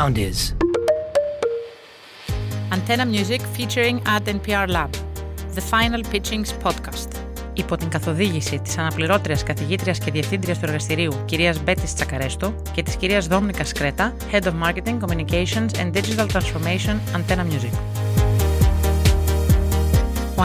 Soundees. Antenna Music featuring Ad and PR Lab. The Final Pitchings Podcast. Υπό την καθοδήγηση της αναπληρώτριας καθηγήτριας και διευθύντριας του εργαστηρίου κυρίας Μπέτης Τσακαρέστου και της κυρίας Δόμνικας Σκρέτα, Head of Marketing, Communications and Digital Transformation, Antenna Music. Ο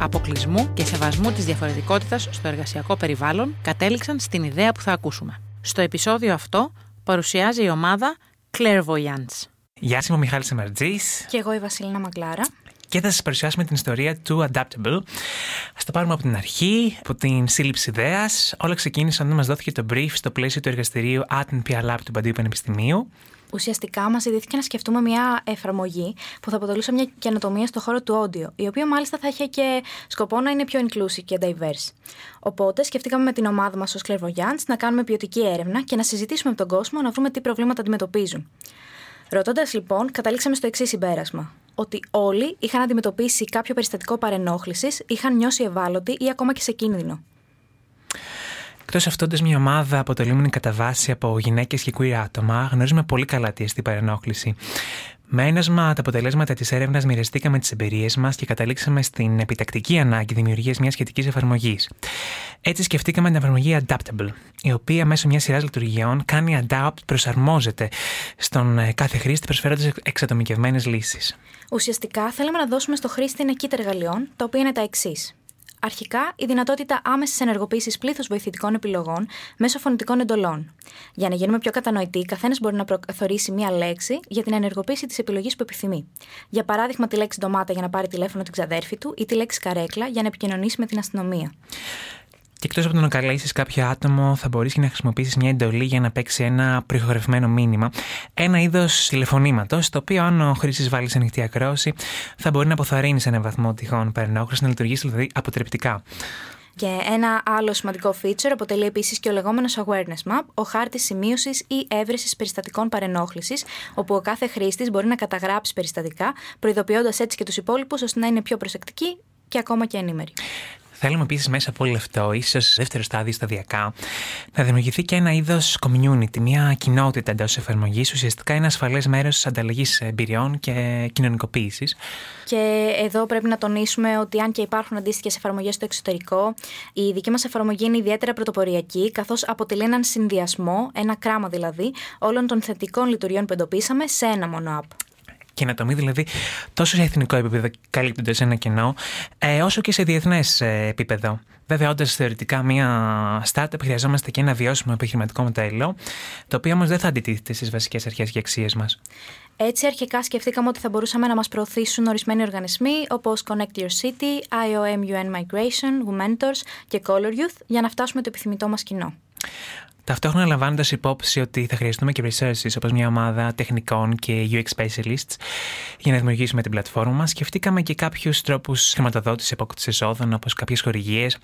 αποκλεισμού και σεβασμού της διαφορετικότητας στο εργασιακό περιβάλλον, κατέληξαν στην ιδέα που θα ακούσουμε. Στο επεισόδιο αυτό παρουσιάζει η ομάδα Clairvoyants. Γεια σας, είμαι ο Μιχάλης Σαμαρτζής. Και εγώ η Βασιλίνα Μαγκλάρα. Και θα σας παρουσιάσουμε την ιστορία του Adaptable. Ας το πάρουμε από την αρχή, από την σύλληψη ιδέας. Όλα ξεκίνησαν όταν μας δόθηκε το brief στο πλαίσιο του εργαστηρίου Ad&PR Lab του Παντείου Πανεπιστημίου. Ουσιαστικά μας ζητήθηκε να σκεφτούμε μια εφαρμογή που θα αποτελούσε μια καινοτομία στον χώρο του audio, η οποία μάλιστα θα είχε και σκοπό να είναι πιο inclusive και diverse. Οπότε σκεφτήκαμε με την ομάδα μας ως Clairvoyants να κάνουμε ποιοτική έρευνα και να συζητήσουμε με τον κόσμο να βρούμε τι προβλήματα αντιμετωπίζουν. Ρωτώντας λοιπόν, καταλήξαμε στο εξής συμπέρασμα: ότι όλοι είχαν αντιμετωπίσει κάποιο περιστατικό παρενόχλησης, είχαν νιώσει ευάλωτοι ή ακόμα και σε κίνδυνο. Εκτός αυτών, μια ομάδα αποτελούμενη κατά βάση από γυναίκες και queer άτομα, γνωρίζουμε πολύ καλά τι εστί παρενόχληση. Με ένασμα τα αποτελέσματα της έρευνας, μοιραστήκαμε τις εμπειρίες μας και καταλήξαμε στην επιτακτική ανάγκη δημιουργίας μιας σχετικής εφαρμογής. Έτσι, σκεφτήκαμε την εφαρμογή Adaptable, η οποία μέσω μιας σειράς λειτουργιών κάνει adapt, προσαρμόζεται στον κάθε χρήστη, προσφέροντας εξατομικευμένες λύσεις. Ουσιαστικά, θέλουμε να δώσουμε στο χρήστη ένα κίτ εργαλειών, τα οποία είναι τα εξής. Αρχικά, η δυνατότητα άμεσης ενεργοποίησης πλήθους βοηθητικών επιλογών μέσω φωνητικών εντολών. Για να γίνουμε πιο κατανοητοί, καθένας μπορεί να προκαθορίσει μία λέξη για την ενεργοποίηση της επιλογής που επιθυμεί. Για παράδειγμα, τη λέξη ντομάτα για να πάρει τηλέφωνο την ξαδέρφη του ή τη λέξη καρέκλα για να επικοινωνήσει με την αστυνομία. Και εκτός από το να καλέσεις κάποιο άτομο, θα μπορείς και να χρησιμοποιήσεις μια εντολή για να παίξει ένα προχωρευμένο μήνυμα. Ένα είδος τηλεφωνήματος, το οποίο, αν ο χρήστης βάλει σε ανοιχτή ακρόαση, θα μπορεί να αποθαρρύνει σε έναν βαθμό τυχόν παρενόχληση, να λειτουργήσει δηλαδή αποτρεπτικά. Και ένα άλλο σημαντικό feature αποτελεί επίσης και ο λεγόμενος Awareness Map, ο χάρτης σημείωσης ή έβρεσης περιστατικών παρενόχλησης, όπου ο κάθε χρήστης μπορεί να καταγράψει περιστατικά, προειδοποιώντας έτσι και τους υπόλοιπους ώστε να είναι πιο προσεκτικοί και ακόμα και ενήμεροι. Θέλουμε επίσης μέσα από όλο αυτό, ίσως δεύτερο στάδιο σταδιακά, να δημιουργηθεί και ένα είδος community, μια κοινότητα εντός εφαρμογής, ουσιαστικά ένα ασφαλές μέρος ανταλλαγής εμπειριών και κοινωνικοποίησης. Και εδώ πρέπει να τονίσουμε ότι, αν και υπάρχουν αντίστοιχες εφαρμογές στο εξωτερικό, η δική μας εφαρμογή είναι ιδιαίτερα πρωτοποριακή, καθώς αποτελεί έναν συνδυασμό, ένα κράμα δηλαδή, όλων των θετικών λειτουργιών που εντοπίσαμε σε ένα μόνο app. Καινοτομή δηλαδή, τόσο σε εθνικό επίπεδο, καλύπτοντας ένα κενό, όσο και σε διεθνές επίπεδο. Βέβαια, όντας θεωρητικά μια startup, χρειαζόμαστε και ένα βιώσιμο επιχειρηματικό μοντέλο, το οποίο όμως δεν θα αντιτίθεται στις βασικές αρχές και αξίες μας. Έτσι, αρχικά σκεφτήκαμε ότι θα μπορούσαμε να μας προωθήσουν ορισμένοι οργανισμοί όπως Connect Your City, IOM, UN Migration, Wumentors και Color Youth, για να φτάσουμε το επιθυμητό μας κοινό. Ταυτόχρονα, λαμβάνοντας υπόψη ότι θα χρειαστούμε και resources όπως μια ομάδα τεχνικών και UX specialists για να δημιουργήσουμε την πλατφόρμα μας, σκεφτήκαμε και κάποιους τρόπους χρηματοδότησης επόκτησης εσόδων, όπως κάποιες χορηγίες,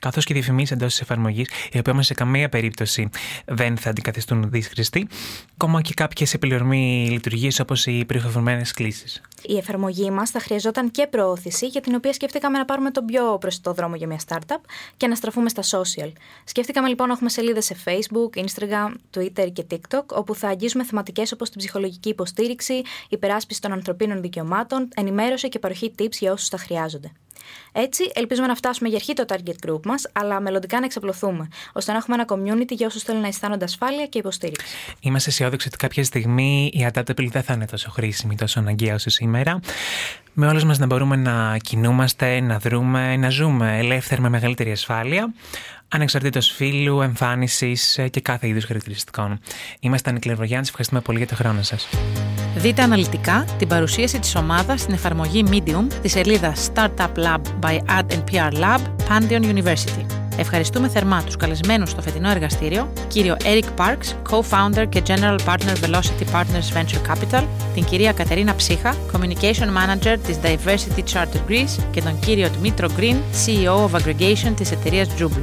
καθώς και διαφημίσεις εντός της εφαρμογής, οι οποίες σε καμία περίπτωση δεν θα αντικαθιστούν δύσκολη, ακόμα και κάποιες επιλορμοί λειτουργίες όπως οι περιεχομένες κλήσεις. Η εφαρμογή μας θα χρειαζόταν και προώθηση, για την οποία σκεφτήκαμε να πάρουμε τον πιο προσιτό δρόμο για μια startup και να στραφούμε στα social. Σκεφτήκαμε λοιπόν να έχουμε σελίδες σε Facebook, Instagram, Twitter και TikTok, όπου θα αγγίζουμε θεματικές όπως την ψυχολογική υποστήριξη, υπεράσπιση των ανθρωπίνων δικαιωμάτων, ενημέρωση και παροχή tips για όσους τα χρειάζονται. Έτσι, ελπίζουμε να φτάσουμε για αρχή το target group μας, αλλά μελλοντικά να εξαπλωθούμε, ώστε να έχουμε ένα community για όσους θέλουν να αισθάνονται ασφάλεια και υποστήριξη. Είμαστε αισιόδοξοι ότι κάποια στιγμή η Adaptable δεν θα είναι τόσο χρήσιμη, τόσο αναγκαία όσο σήμερα. Με όλους μας να μπορούμε να κινούμαστε, να δρούμε, να ζούμε ελεύθερα με μεγαλύτερη ασφάλεια, ανεξαρτήτως φύλου, εμφάνισης και κάθε είδους χαρακτηριστικών. Ήμασταν οι Clairvoyants, ευχαριστούμε πολύ για τον χρόνο σας. Δείτε αναλυτικά την παρουσίαση της ομάδας στην εφαρμογή Medium της σελίδας Startup Lab by Ad and PR Lab, Pantheon University. Ευχαριστούμε θερμά τους καλεσμένους στο φετινό εργαστήριο, κύριο Eric Parks, Co-Founder και General Partner Velocity Partners Venture Capital, την κυρία Κατερίνα Ψύχα, Communication Manager της Diversity Chartered Greece και τον κύριο Δημήτρο Green, CEO of Aggregation της εταιρείας Drupal.